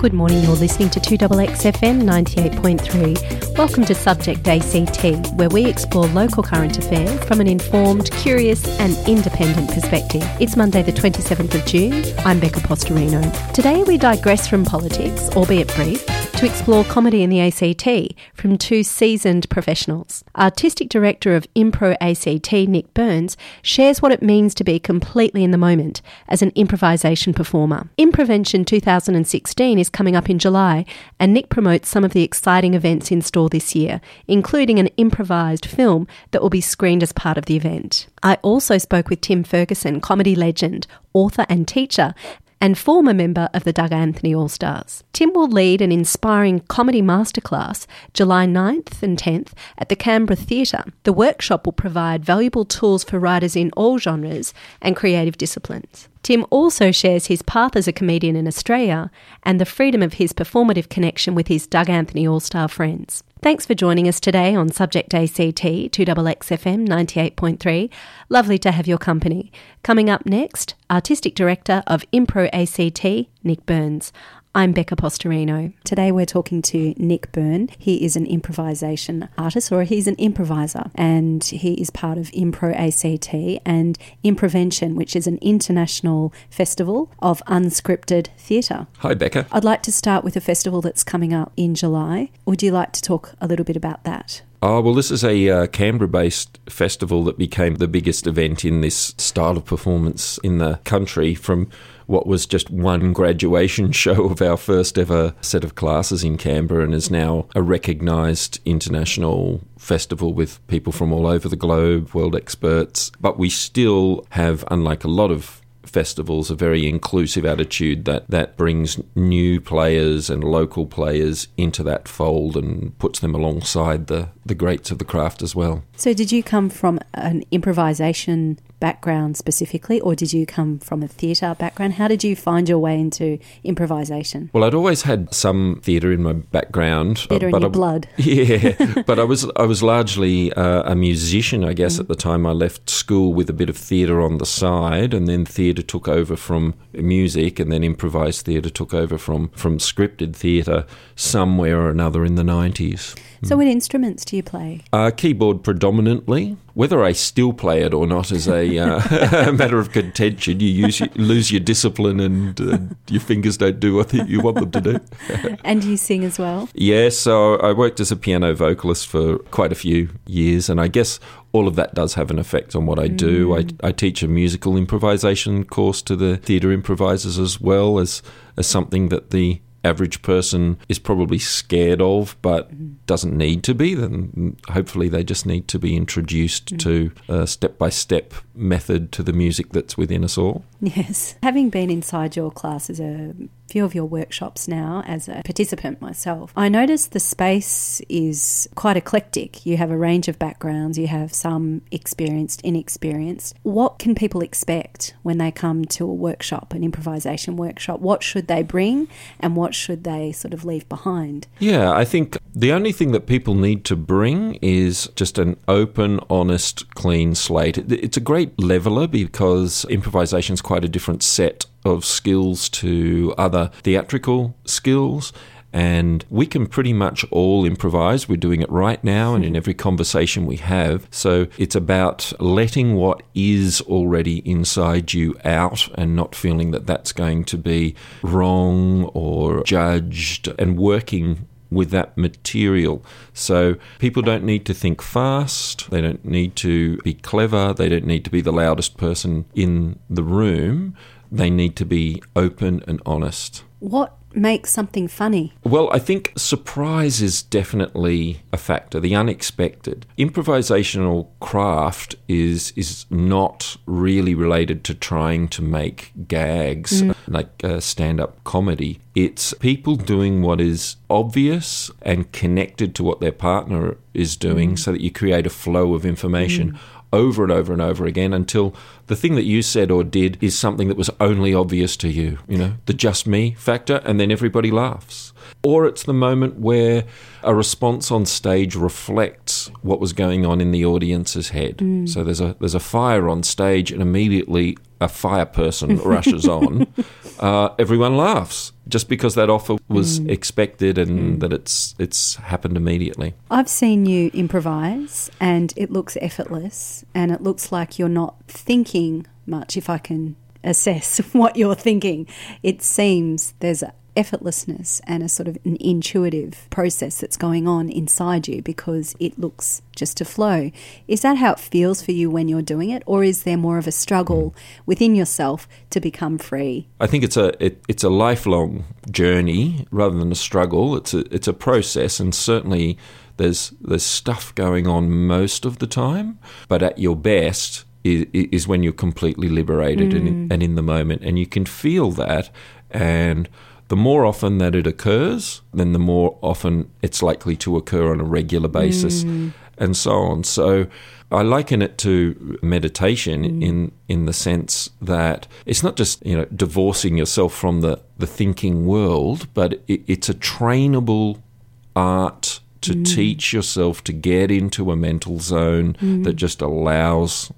Good morning, you're listening to 2XXFM 98.3. Welcome to Subject ACT, where we explore local current affairs from an informed, curious and independent perspective. It's Monday the 27th of June. I'm Becca Postorino. Today we digress from politics, albeit brief, to explore comedy in the ACT from two seasoned professionals. Artistic Director of Impro ACT, Nick Byrne, shares what it means to be completely in the moment as an improvisation performer. Improvention 2016 is coming up in July, and Nick promotes some of the exciting events in store this year, including an improvised film that will be screened as part of the event. I also spoke with Tim Ferguson, comedy legend, author and teacher, and former member of the Doug Anthony All-Stars. Tim will lead an inspiring comedy masterclass July 9th and 10th at the Canberra Theatre. The workshop will provide valuable tools for writers in all genres and creative disciplines. Tim also shares his path as a comedian in Australia and the freedom of his performative connection with his Doug Anthony All-Star friends. Thanks for joining us today on Subject ACT, 2XXFM 98.3. Lovely to have your company. Coming up next, Artistic Director of Impro ACT, Nick Byrne. I'm Becca Postorino. Today we're talking to Nick Byrne. He is an improvisation artist, or he's an improviser, and he is part of Impro ACT and Improvention, which is an international festival of unscripted theatre. Hi, Becca. I'd like to start with a festival that's coming up in July. Would you like to talk a little bit about that? Oh, well, this is a Canberra-based festival that became the biggest event in this style of performance in the country from what was just one graduation show of our first ever set of classes in Canberra, and is now a recognised international festival with people from all over the globe, world experts. But we still have, unlike a lot of festivals, a very inclusive attitude that brings new players and local players into that fold and puts them alongside the greats of the craft as well. So did you come from an improvisation background specifically, or did you come from a theatre background? How did you find your way into improvisation? Well, I'd always had some theatre in my background. Theatre in your blood. Yeah, but I was largely a musician, I guess, at the time. I left school with a bit of theatre on the side, and then theatre took over from music, and then improvised theatre took over from scripted theatre somewhere or another in the 90s. So what instruments do you play? Keyboard predominantly. Whether I still play it or not is a matter of contention. You lose your discipline and your fingers don't do what you want them to do. And you sing as well? Yeah, so I worked as a piano vocalist for quite a few years, and I guess all of that does have an effect on what I do. I teach a musical improvisation course to the theatre improvisers as well as something that the average person is probably scared of but doesn't need to be. Then hopefully they just need to be introduced to a step-by-step method to the music that's within us all. Yes. Having been inside your classes a few of your workshops now as a participant myself, I noticed the space is quite eclectic. You have a range of backgrounds. You have some experienced, inexperienced. What can people expect when they come to a workshop, an improvisation workshop? What should they bring and what should they sort of leave behind? Yeah, I think the only thing that people need to bring is just an open, honest, clean slate. It's a great leveller because improvisation is quite a different set of skills to other theatrical skills, and we can pretty much all improvise. We're doing it right now and in every conversation we have. So it's about letting what is already inside you out and not feeling that that's going to be wrong or judged, and working with that material. So people don't need to think fast, they don't need to be clever, they don't need to be the loudest person in the room. They need to be open and honest. What makes something funny? Well, I think surprise is definitely a factor, the unexpected. Improvisational craft is not really related to trying to make gags like stand-up comedy. It's people doing what is obvious and connected to what their partner is doing so that you create a flow of information over and over and over again until the thing that you said or did is something that was only obvious to you, you know, the just me factor, and then everybody laughs. Or it's the moment where a response on stage reflects what was going on in the audience's head. So there's a fire on stage and immediately a fire person rushes on, everyone laughs just because that offer was expected and that it's happened immediately. I've seen you improvise and it looks effortless and it looks like you're not thinking much, if I can assess what you're thinking. It seems there's a effortlessness and a sort of an intuitive process that's going on inside you because it looks just to flow. Is that how it feels for you when you're doing it, or is there more of a struggle within yourself to become free? I think it's a lifelong journey rather than a struggle. It's a process, and certainly there's stuff going on most of the time, but at your best is when you're completely liberated and in the moment, and you can feel that. And the more often that it occurs, then the more often it's likely to occur on a regular basis and so on. So I liken it to meditation in the sense that it's not just, you know, divorcing yourself from the thinking world, but it's a trainable art to teach yourself to get into a mental zone that just allows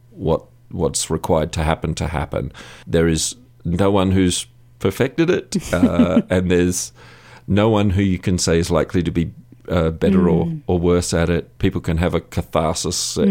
what's required to happen. There is no one who's perfected it, and there's no one who you can say is likely to be better or worse at it. People can have a catharsis or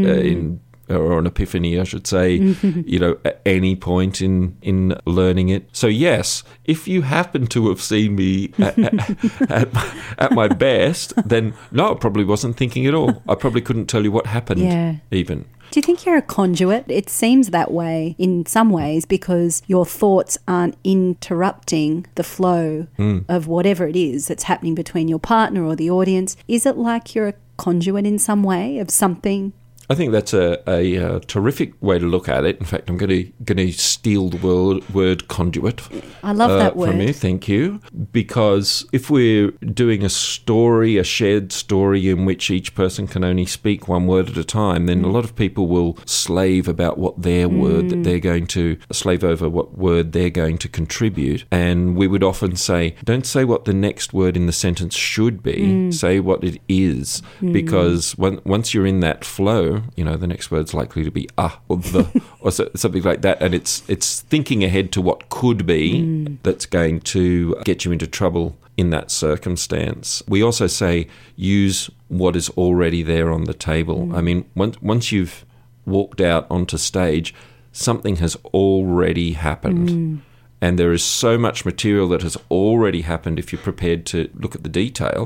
an epiphany, I should say, you know, at any point in learning it. So yes, if you happen to have seen me at my best, then no, I probably wasn't thinking at all. I probably couldn't tell you what happened even. Do you think you're a conduit? It seems that way in some ways because your thoughts aren't interrupting the flow of whatever it is that's happening between your partner or the audience. Is it like you're a conduit in some way of something? I think that's a terrific way to look at it. In fact, I'm going to steal the word conduit. I love that word. From you, thank you. Because if we're doing a story, a shared story in which each person can only speak one word at a time, then a lot of people will slave about what their word that they're going to slave over what word they're going to contribute. And we would often say, don't say what the next word in the sentence should be. Say what it is, because once you're in that flow, you know, the next word's likely to be or the or something like that, and it's thinking ahead to what could be that's going to get you into trouble in that circumstance. We also say use what is already there on the table. I mean, once you've walked out onto stage, something has already happened. And there is so much material that has already happened if you're prepared to look at the detail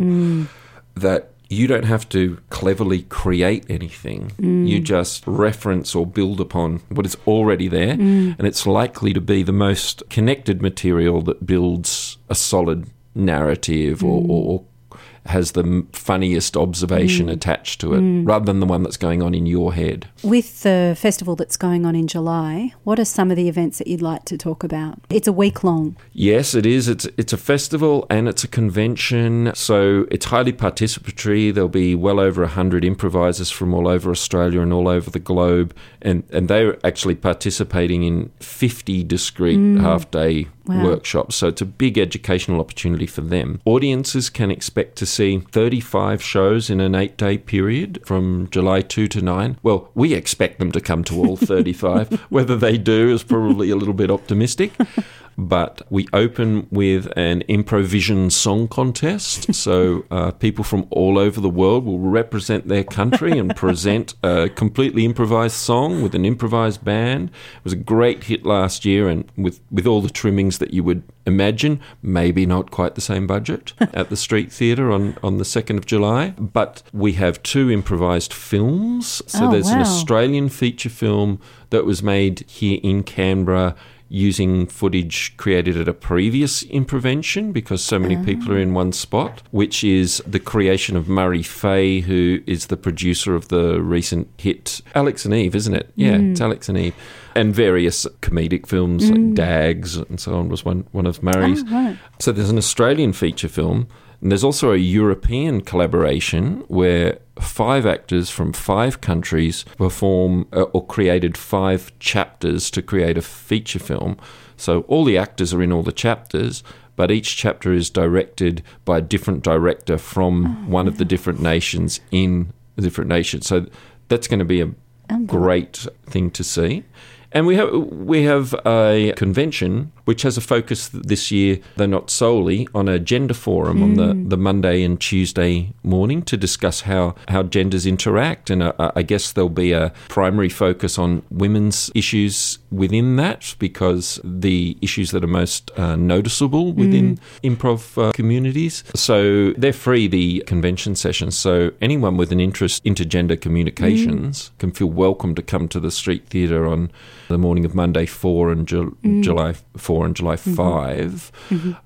that you don't have to cleverly create anything. You just reference or build upon what is already there, and it's likely to be the most connected material that builds a solid narrative or has the funniest observation attached to it, rather than the one that's going on in your head. With the festival that's going on in July, what are some of the events that you'd like to talk about? It's a week long. Yes, it is. It's a festival and it's a convention, so it's highly participatory. There'll be well over 100 improvisers from all over Australia and all over the globe, and they're actually participating in 50 discrete half-day workshops, so it's a big educational opportunity for them. Audiences can expect to see 35 shows in an 8-day period from July 2 to 9. Well, we expect them to come to all 35. Whether they do is probably a little bit optimistic. But we open with an Improvention song contest, so people from all over the world will represent their country and present a completely improvised song with an improvised band. It was a great hit last year, and with all the trimmings that you would imagine, maybe not quite the same budget, at the Street Theatre on the 2nd of July. But we have 2 improvised films, so there's an Australian feature film that was made here in Canberra using footage created at a previous Improvention, because so many people are in one spot, which is the creation of Murray Fay, who is the producer of the recent hit Alex and Eve, isn't it? Yeah, it's Alex and Eve. And various comedic films like Dags and so on was one of Murray's. So there's an Australian feature film, and there's also a European collaboration where 5 actors from 5 countries perform or created 5 chapters to create a feature film. So all the actors are in all the chapters, but each chapter is directed by a different director from one of the different nations in the different nations. So that's going to be a great thing to see. And we have a convention which has a focus this year, though not solely, on a gender forum on the Monday and Tuesday morning to discuss how genders interact. And I guess there'll be a primary focus on women's issues within that, because the issues that are most noticeable within improv communities. So they're free, the convention sessions. So anyone with an interest into gender communications can feel welcome to come to the Street Theatre on the morning of Monday 4 and July 4 and July 5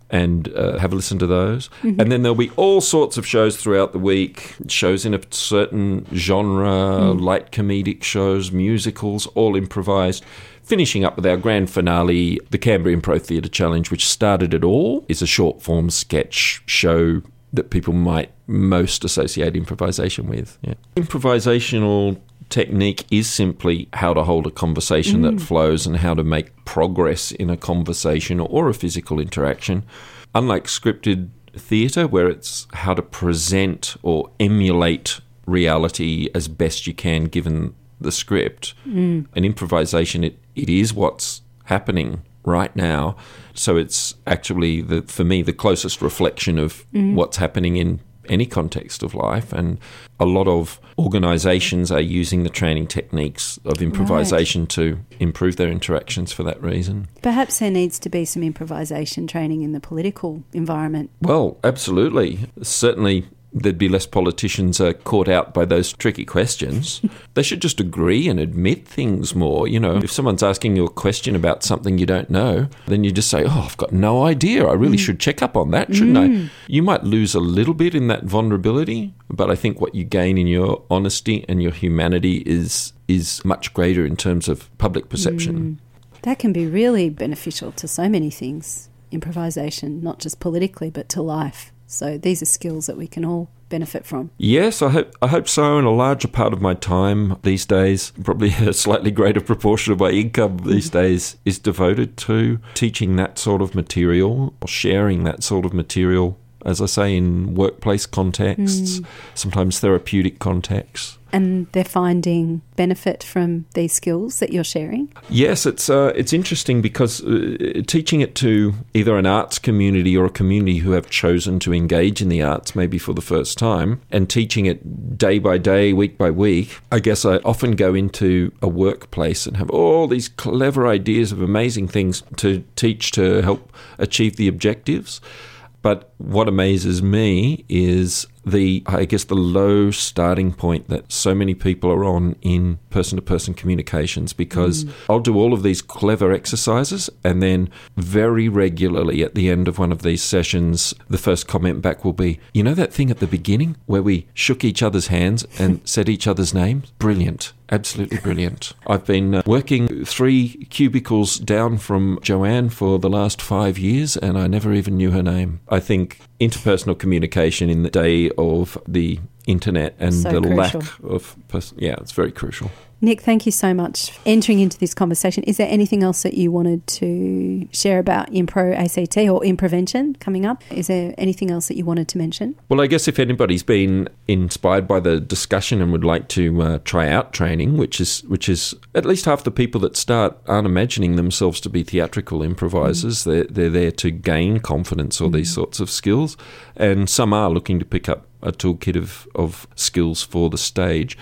and have a listen to those. And then there'll be all sorts of shows throughout the week, shows in a certain genre, light comedic shows, musicals, all improvised, finishing up with our grand finale, the Canberra Impro Theatre Challenge, which started it all, is a short-form sketch show that people might most associate improvisation with. Yeah. Improvisational technique is simply how to hold a conversation that flows and how to make progress in a conversation or a physical interaction. Unlike scripted theatre, where it's how to present or emulate reality as best you can given the script, in improvisation it is what's happening right now. So it's actually, for me, the closest reflection of what's happening in any context of life, and a lot of organisations are using the training techniques of improvisation to improve their interactions for that reason. Perhaps there needs to be some improvisation training in the political environment. Well, absolutely. Certainly there'd be less politicians caught out by those tricky questions. They should just agree and admit things more. You know, if someone's asking you a question about something you don't know, then you just say, oh, I've got no idea. I really should check up on that, shouldn't I? You might lose a little bit in that vulnerability, but I think what you gain in your honesty and your humanity is much greater in terms of public perception. That can be really beneficial to so many things, improvisation, not just politically, but to life. So these are skills that we can all benefit from. Yes, I hope so. And a larger part of my time these days, probably a slightly greater proportion of my income these days, is devoted to teaching that sort of material or sharing that sort of material, as I say, in workplace contexts, sometimes therapeutic contexts. And they're finding benefit from these skills that you're sharing? Yes, it's interesting because teaching it to either an arts community or a community who have chosen to engage in the arts maybe for the first time, and teaching it day by day, week by week, I guess I often go into a workplace and have all these clever ideas of amazing things to teach to help achieve the objectives. But what amazes me is the low starting point that so many people are on in person-to-person communications, because I'll do all of these clever exercises and then very regularly at the end of one of these sessions, the first comment back will be, you know that thing at the beginning where we shook each other's hands and said each other's names? Brilliant. Absolutely brilliant. I've been working 3 cubicles down from Joanne for the last 5 years and I never even knew her name. I think interpersonal communication in the day of the internet and so the crucial lack of... it's very crucial. Nick, thank you so much for entering into this conversation. Is there anything else that you wanted to share about Impro ACT or Improvention coming up? Is there anything else that you wanted to mention? Well, I guess if anybody's been inspired by the discussion and would like to try out training, which is at least half the people that start aren't imagining themselves to be theatrical improvisers. They're there to gain confidence or these sorts of skills, and some are looking to pick up a toolkit of skills for the stage.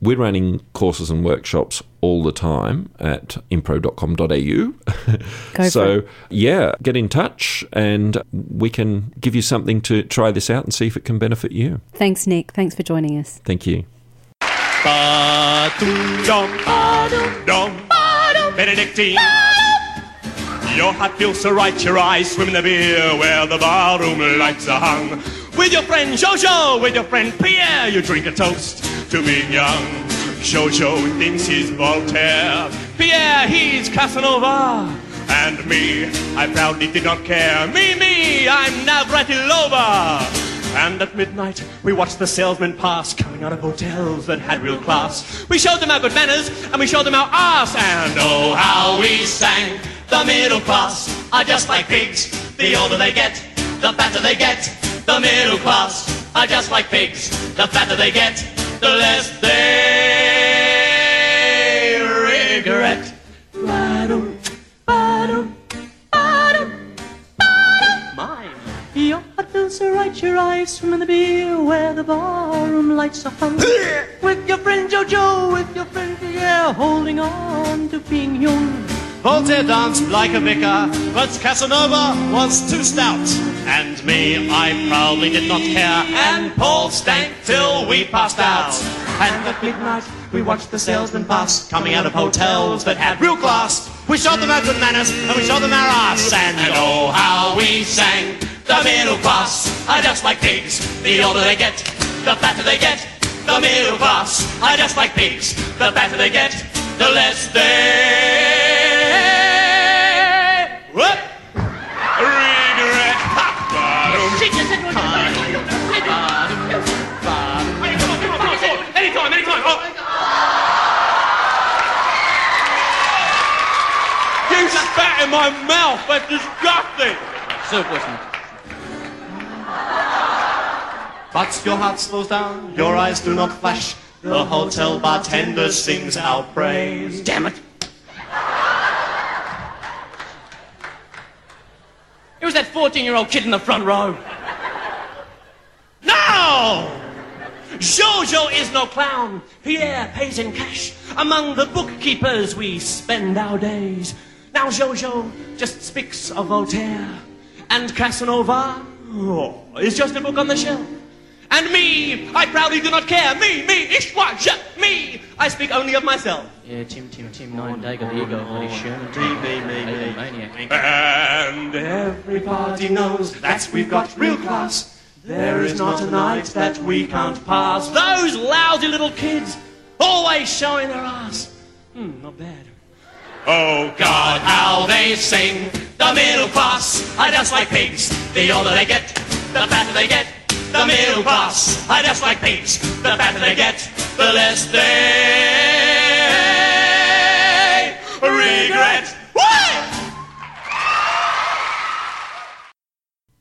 We're running courses and workshops all the time at impro.com.au. Get in touch and we can give you something to try this out and see if it can benefit you. Thanks, Nick. Thanks for joining us. Thank you. Benedictine. Your heart feels so right, your eyes swim in the beer where the barroom lights are hung. With your friend Jojo, with your friend Pierre, you drink a toast to being young. Jojo thinks he's Voltaire, Pierre he's Casanova, and me, I proudly did not care. Me, I'm Navratilova. And at midnight, we watched the salesmen pass, coming out of hotels that had real class. We showed them our good manners, and we showed them our arse, and oh, how we sang. The middle class are just like pigs. The older they get, the fatter they get. The middle class are just like pigs. The fatter they get, the less they regret. dancer, right your eyes from the beer where the barroom lights are hung. With your friend Jojo, with your friend Pierre, holding on to being young. Voltaire danced like a vicar, but Casanova was too stout. And me, I proudly did not care, and Paul stank till we passed out. And at midnight, we watched the salesmen pass, coming out of hotels that had real class. We showed them open manners, and we showed them our ass. And oh, how we sang. The middle class are just like pigs. The older they get, the fatter they get. The middle class are just like pigs. The fatter they get, the less they... What? Redirect. She just said, Anytime. Oh. You spat in my mouth. That's disgusting. So it wasn't. But your heart slows down, your eyes do not flash. The hotel bartender sings our praise. Damn it! It was that 14-year-old kid in the front row. No! Jojo is no clown. Pierre pays in cash. Among the bookkeepers we spend our days. Now Jojo just speaks of Voltaire. And Casanova is just a book on the shelf. And me, I proudly do not care. Me, Ishwa, me. I speak only of myself. Yeah, Tim, nine dagger, the ego, bloody Sherman. Me, maniac. And everybody knows that we've got real class. There is not a night that we can't pass. Those lousy little kids, always showing their ass. Not bad. Oh God, how they sing. The middle class are just like pigs. The older they get, the fatter they get. The middle class are just like pigs. The fatter they get, the less they regret.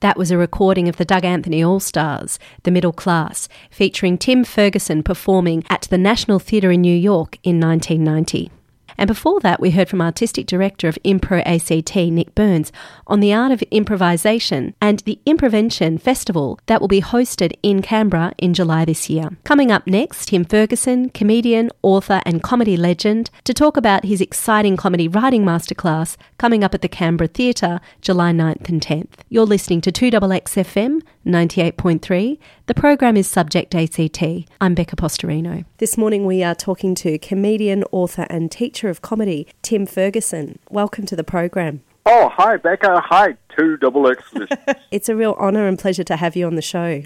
That was a recording of the Doug Anthony All-Stars, The Middle Class, featuring Tim Ferguson performing at the National Theatre in New York in 1990. And before that, we heard from Artistic Director of Impro ACT, Nick Byrne, on the art of improvisation and the Improvention Festival that will be hosted in Canberra in July this year. Coming up next, Tim Ferguson, comedian, author and comedy legend, to talk about his exciting comedy writing masterclass coming up at the Canberra Theatre, July 9th and 10th. You're listening to 2XXFM 98.3. The program is Subject ACT. I'm Becca Postorino. This morning we are talking to comedian, author and teacher of comedy, Tim Ferguson. Welcome to the program. Oh, hi Becca. Hi 2XX. It's a real honour and pleasure to have you on the show.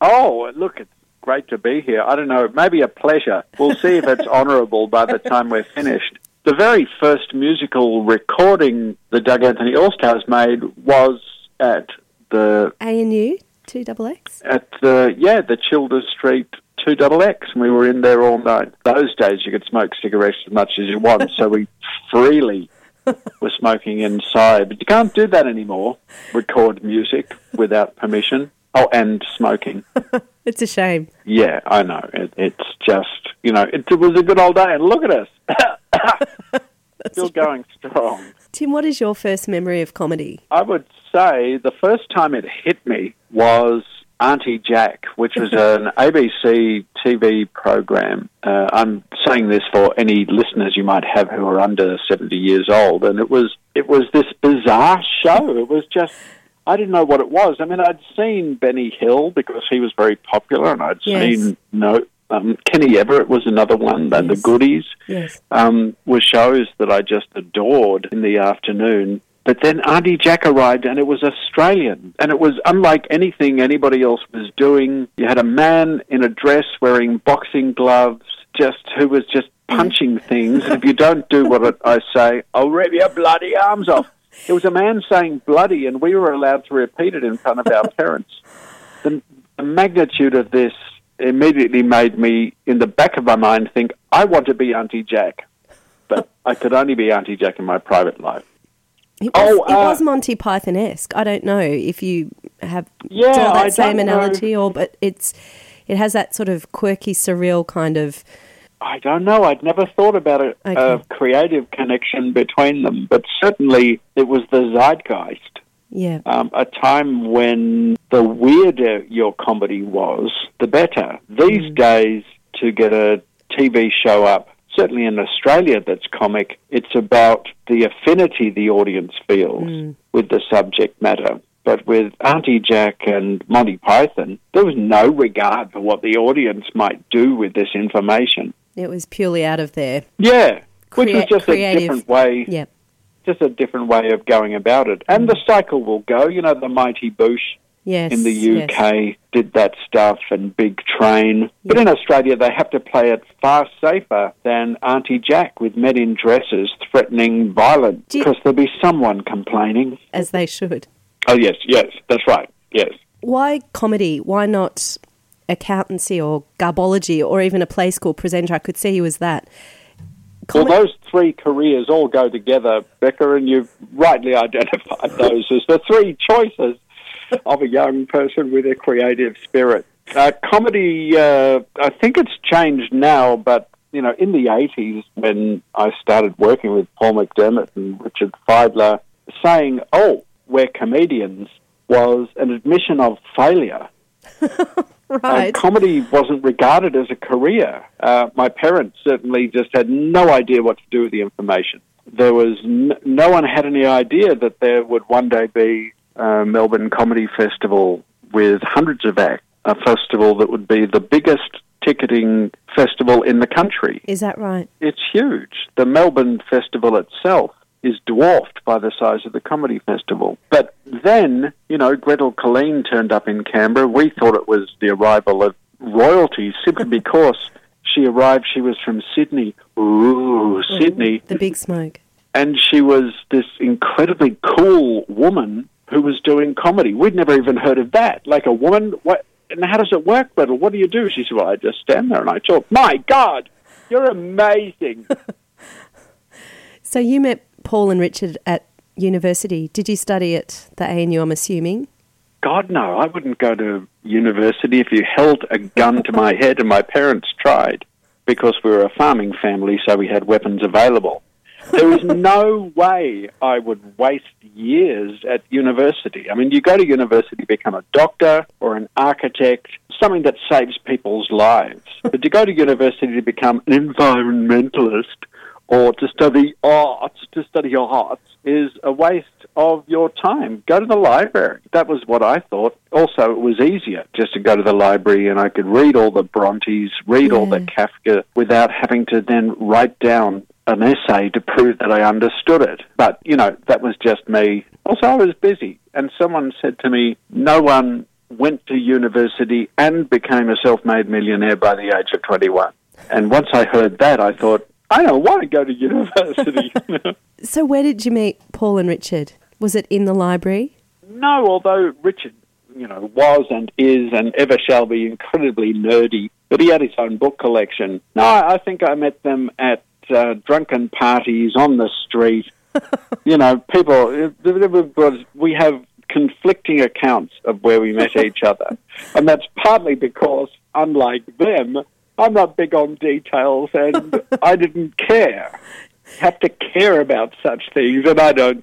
Oh, look, it's great to be here. I don't know, maybe a pleasure. We'll see if it's honourable by the time we're finished. The very first musical recording the Doug Anthony All-Stars made was at the ANU 2XX? At the Childers Street 2XX, and we were in there all night. Those days you could smoke cigarettes as much as you want, so we freely were smoking inside. But you can't do that anymore, record music without permission. Oh, and smoking. It's a shame. Yeah, I know. It's just, you know, it was a good old day, and look at us. Still going strong. Tim, what is your first memory of comedy? I would say the first time it hit me was Auntie Jack, which was an ABC TV program. I'm saying this for any listeners you might have who are under 70 years old, and it was this bizarre show. It was just, I didn't know what it was. I mean, I'd seen Benny Hill because he was very popular, and I'd seen Kenny Everett was another one, and the Goodies were shows that I just adored in the afternoon. But then Auntie Jack arrived, and it was Australian, and it was unlike anything anybody else was doing. You had a man in a dress wearing boxing gloves who was just punching things, and if you don't do what I say, I'll rip your bloody arms off. It was a man saying bloody, and we were allowed to repeat it in front of our parents. The magnitude of this immediately made me, in the back of my mind, think, I want to be Auntie Jack. But I could only be Auntie Jack in my private life. It was Monty Python-esque. I don't know if you have that same analogy, but it has that sort of quirky, surreal kind of... I don't know. I'd never thought about a creative connection between them, but certainly it was the zeitgeist. Yeah. A time when the weirder your comedy was, the better. These days, to get a TV show up, certainly in Australia that's comic, it's about the affinity the audience feels with the subject matter. But with Auntie Jack and Monty Python, there was no regard for what the audience might do with this information. It was purely out of their... Yeah, which was just creative, a different way... Yeah. Just a different way of going about it. And the cycle will go. You know, the Mighty Boosh in the UK did that stuff, and Big Train. Yes. But in Australia, they have to play it far safer than Auntie Jack with men in dresses threatening violence, because there'll be someone complaining. As they should. Oh, yes, that's right, yes. Why comedy? Why not accountancy or garbology or even a play school presenter? I could see you as that. Well, those three careers all go together, Becca, and you've rightly identified those as the three choices of a young person with a creative spirit. Comedy, I think it's changed now, but, you know, in the 80s when I started working with Paul McDermott and Richard Fidler, saying, oh, we're comedians, was an admission of failure. Right. And comedy wasn't regarded as a career. My parents certainly just had no idea what to do with the information. There was no one had any idea that there would one day be a Melbourne Comedy Festival with hundreds of acts, a festival that would be the biggest ticketing festival in the country. Is that right? It's huge. The Melbourne Festival itself is dwarfed by the size of the comedy festival. But then, you know, Gretel Killeen turned up in Canberra. We thought it was the arrival of royalty simply because she arrived, she was from Sydney. Ooh, Sydney. The big smoke. And she was this incredibly cool woman who was doing comedy. We'd never even heard of that. Like a woman, what? And how does it work, Gretel? What do you do? She said, well, I just stand there and I talk. My God, you're amazing. So you met Paul and Richard at university. Did you study at the ANU, I'm assuming? God, no. I wouldn't go to university. If you held a gun to my head, and my parents tried, because we were a farming family, so we had weapons available. There was no way I would waste years at university. I mean, you go to university to become a doctor or an architect, something that saves people's lives. But to go to university to become an environmentalist, or to study your arts, is a waste of your time. Go to the library. That was what I thought. Also, it was easier just to go to the library, and I could read all the Brontes, all the Kafka, without having to then write down an essay to prove that I understood it. But, you know, that was just me. Also, I was busy, and someone said to me, no one went to university and became a self-made millionaire by the age of 21. And once I heard that, I thought, I don't want to go to university. So where did you meet Paul and Richard? Was it in the library? No, although Richard, you know, was and is and ever shall be incredibly nerdy, but he had his own book collection. No, I think I met them at drunken parties on the street. You know, people, we have conflicting accounts of where we met each other. And that's partly because, unlike them, I'm not big on details, and I didn't care. Have to care about such things, and I don't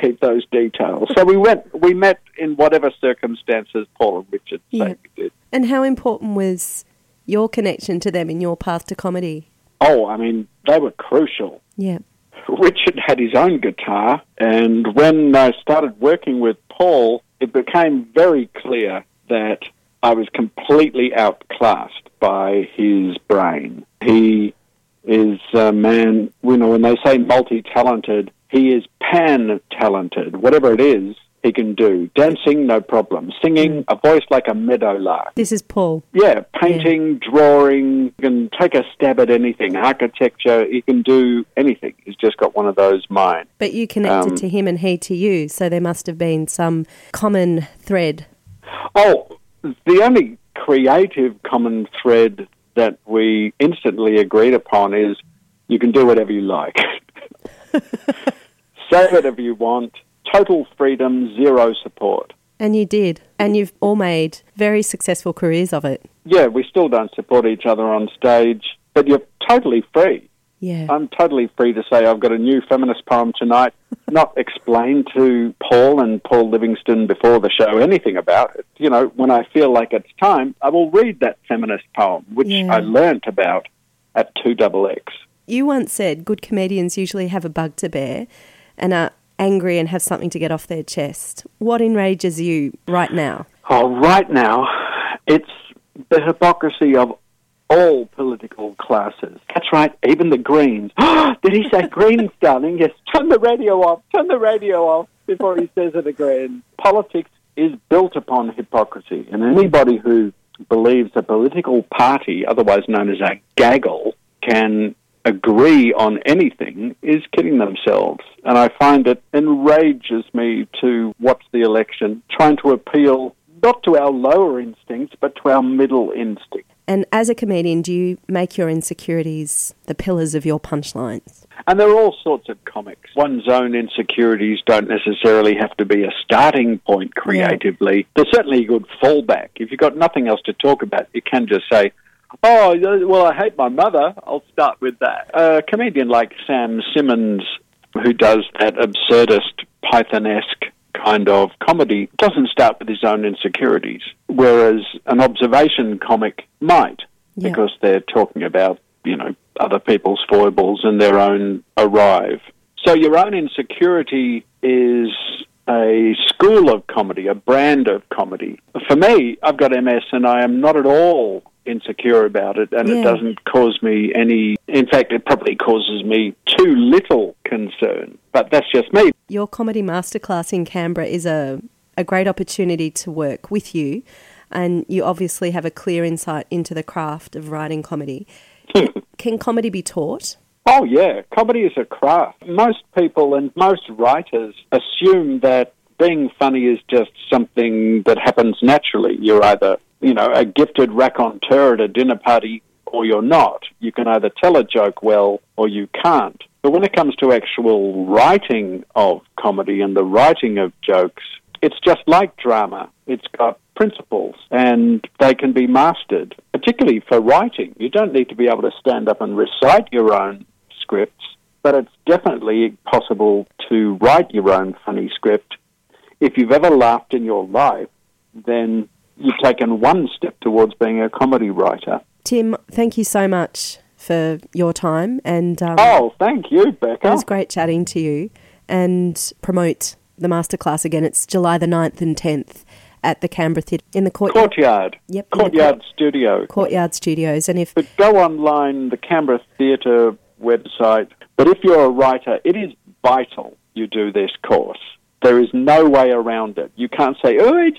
keep those details. So we met in whatever circumstances Paul and Richard said we did. And how important was your connection to them in your path to comedy? Oh, I mean, they were crucial. Yeah. Richard had his own guitar, and when I started working with Paul, it became very clear that I was completely outclassed by his brain. He is a man, you know, when they say multi-talented, he is pan-talented. Whatever it is, he can do. Dancing, no problem. Singing, a voice like a meadowlark. This is Paul. Yeah, painting, drawing, he can take a stab at anything. Architecture, he can do anything. He's just got one of those minds. But you connected to him and he to you, so there must have been some common thread. Oh, the only creative common thread that we instantly agreed upon is you can do whatever you like. Say whatever you want, total freedom, zero support. And you did. And you've all made very successful careers of it. Yeah, we still don't support each other on stage, but you're totally free. Yeah. I'm totally free to say I've got a new feminist poem tonight, not explained to Paul and Paul Livingston before the show anything about it. You know, when I feel like it's time, I will read that feminist poem, which I learnt about at 2XX. You once said good comedians usually have a bug to bear and are angry and have something to get off their chest. What enrages you right now? Oh, right now, it's the hypocrisy of all political classes. That's right, even the Greens. Did he say Greens, darling? Yes, turn the radio off. Turn the radio off before he says it again. Politics is built upon hypocrisy, and anybody who believes a political party, otherwise known as a gaggle, can agree on anything is kidding themselves. And I find it enrages me to watch the election, trying to appeal not to our lower instincts, but to our middle instincts. And as a comedian, do you make your insecurities the pillars of your punchlines? And there are all sorts of comics. One's own insecurities don't necessarily have to be a starting point creatively. Yeah. They're certainly a good fallback. If you've got nothing else to talk about, you can just say, oh, well, I hate my mother. I'll start with that. A comedian like Sam Simmons, who does that absurdist, Python-esque kind of comedy, doesn't start with his own insecurities, whereas an observation comic might, because they're talking about, you know, other people's foibles and their own arrive. So your own insecurity is a school of comedy, a brand of comedy. For me, I've got MS and I am not at all insecure about it, and it doesn't cause me any, in fact it probably causes me too little concern, but that's just me. Your comedy masterclass in Canberra is a great opportunity to work with you, and you obviously have a clear insight into the craft of writing comedy. Can comedy be taught? Oh yeah, comedy is a craft. Most people and most writers assume that being funny is just something that happens naturally. You're either, you know, a gifted raconteur at a dinner party or you're not. You can either tell a joke well or you can't. But when it comes to actual writing of comedy and the writing of jokes, it's just like drama. It's got principles and they can be mastered, particularly for writing. You don't need to be able to stand up and recite your own scripts, but it's definitely possible to write your own funny script. If you've ever laughed in your life, then you've taken one step towards being a comedy writer. Tim, thank you so much for your time. And oh, thank you, Becca. It was great chatting to you. And promote the masterclass again. It's July the 9th and 10th at the Canberra Theatre in the Courtyard. Yep. Courtyard Studio. Courtyard Studios. And But go online, the Canberra Theatre website. But if you're a writer, it is vital you do this course. There is no way around it. You can't say, oh,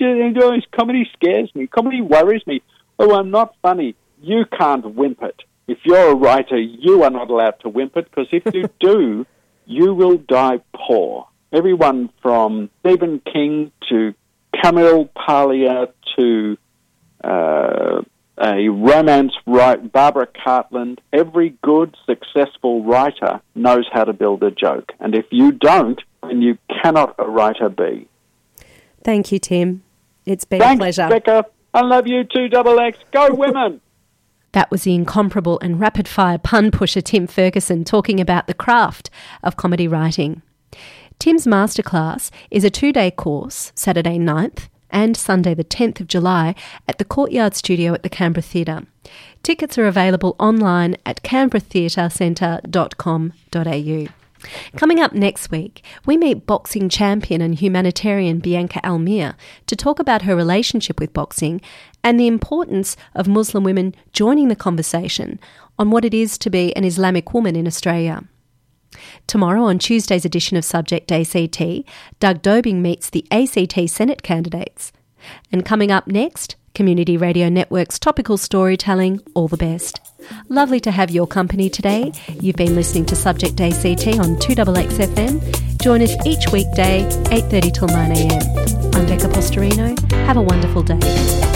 comedy scares me, comedy worries me, oh, I'm not funny. You can't wimp it. If you're a writer, you are not allowed to wimp it, because if you do, you will die poor. Everyone from Stephen King to Camille Paglia to a romance writer, Barbara Cartland, every good, successful writer knows how to build a joke. And if you don't, and you cannot a writer be. Thank you, Tim. It's been a pleasure. Thanks, Becca. I love you, 2XX. Go women! That was the incomparable and rapid-fire pun pusher Tim Ferguson talking about the craft of comedy writing. Tim's masterclass is a 2-day course, Saturday 9th and Sunday the 10th of July at the Courtyard Studio at the Canberra Theatre. Tickets are available online at canberratheatrecentre.com.au. Coming up next week, we meet boxing champion and humanitarian Bianca Almir to talk about her relationship with boxing and the importance of Muslim women joining the conversation on what it is to be an Islamic woman in Australia. Tomorrow on Tuesday's edition of Subject ACT, Doug Dobing meets the ACT Senate candidates. And coming up next, Community Radio Network's topical storytelling, All the Best. Lovely to have your company today. You've been listening to Subject ACT on 2XXFM. Join us each weekday, 8:30 till 9 a.m. I'm Becca Postorino. Have a wonderful day.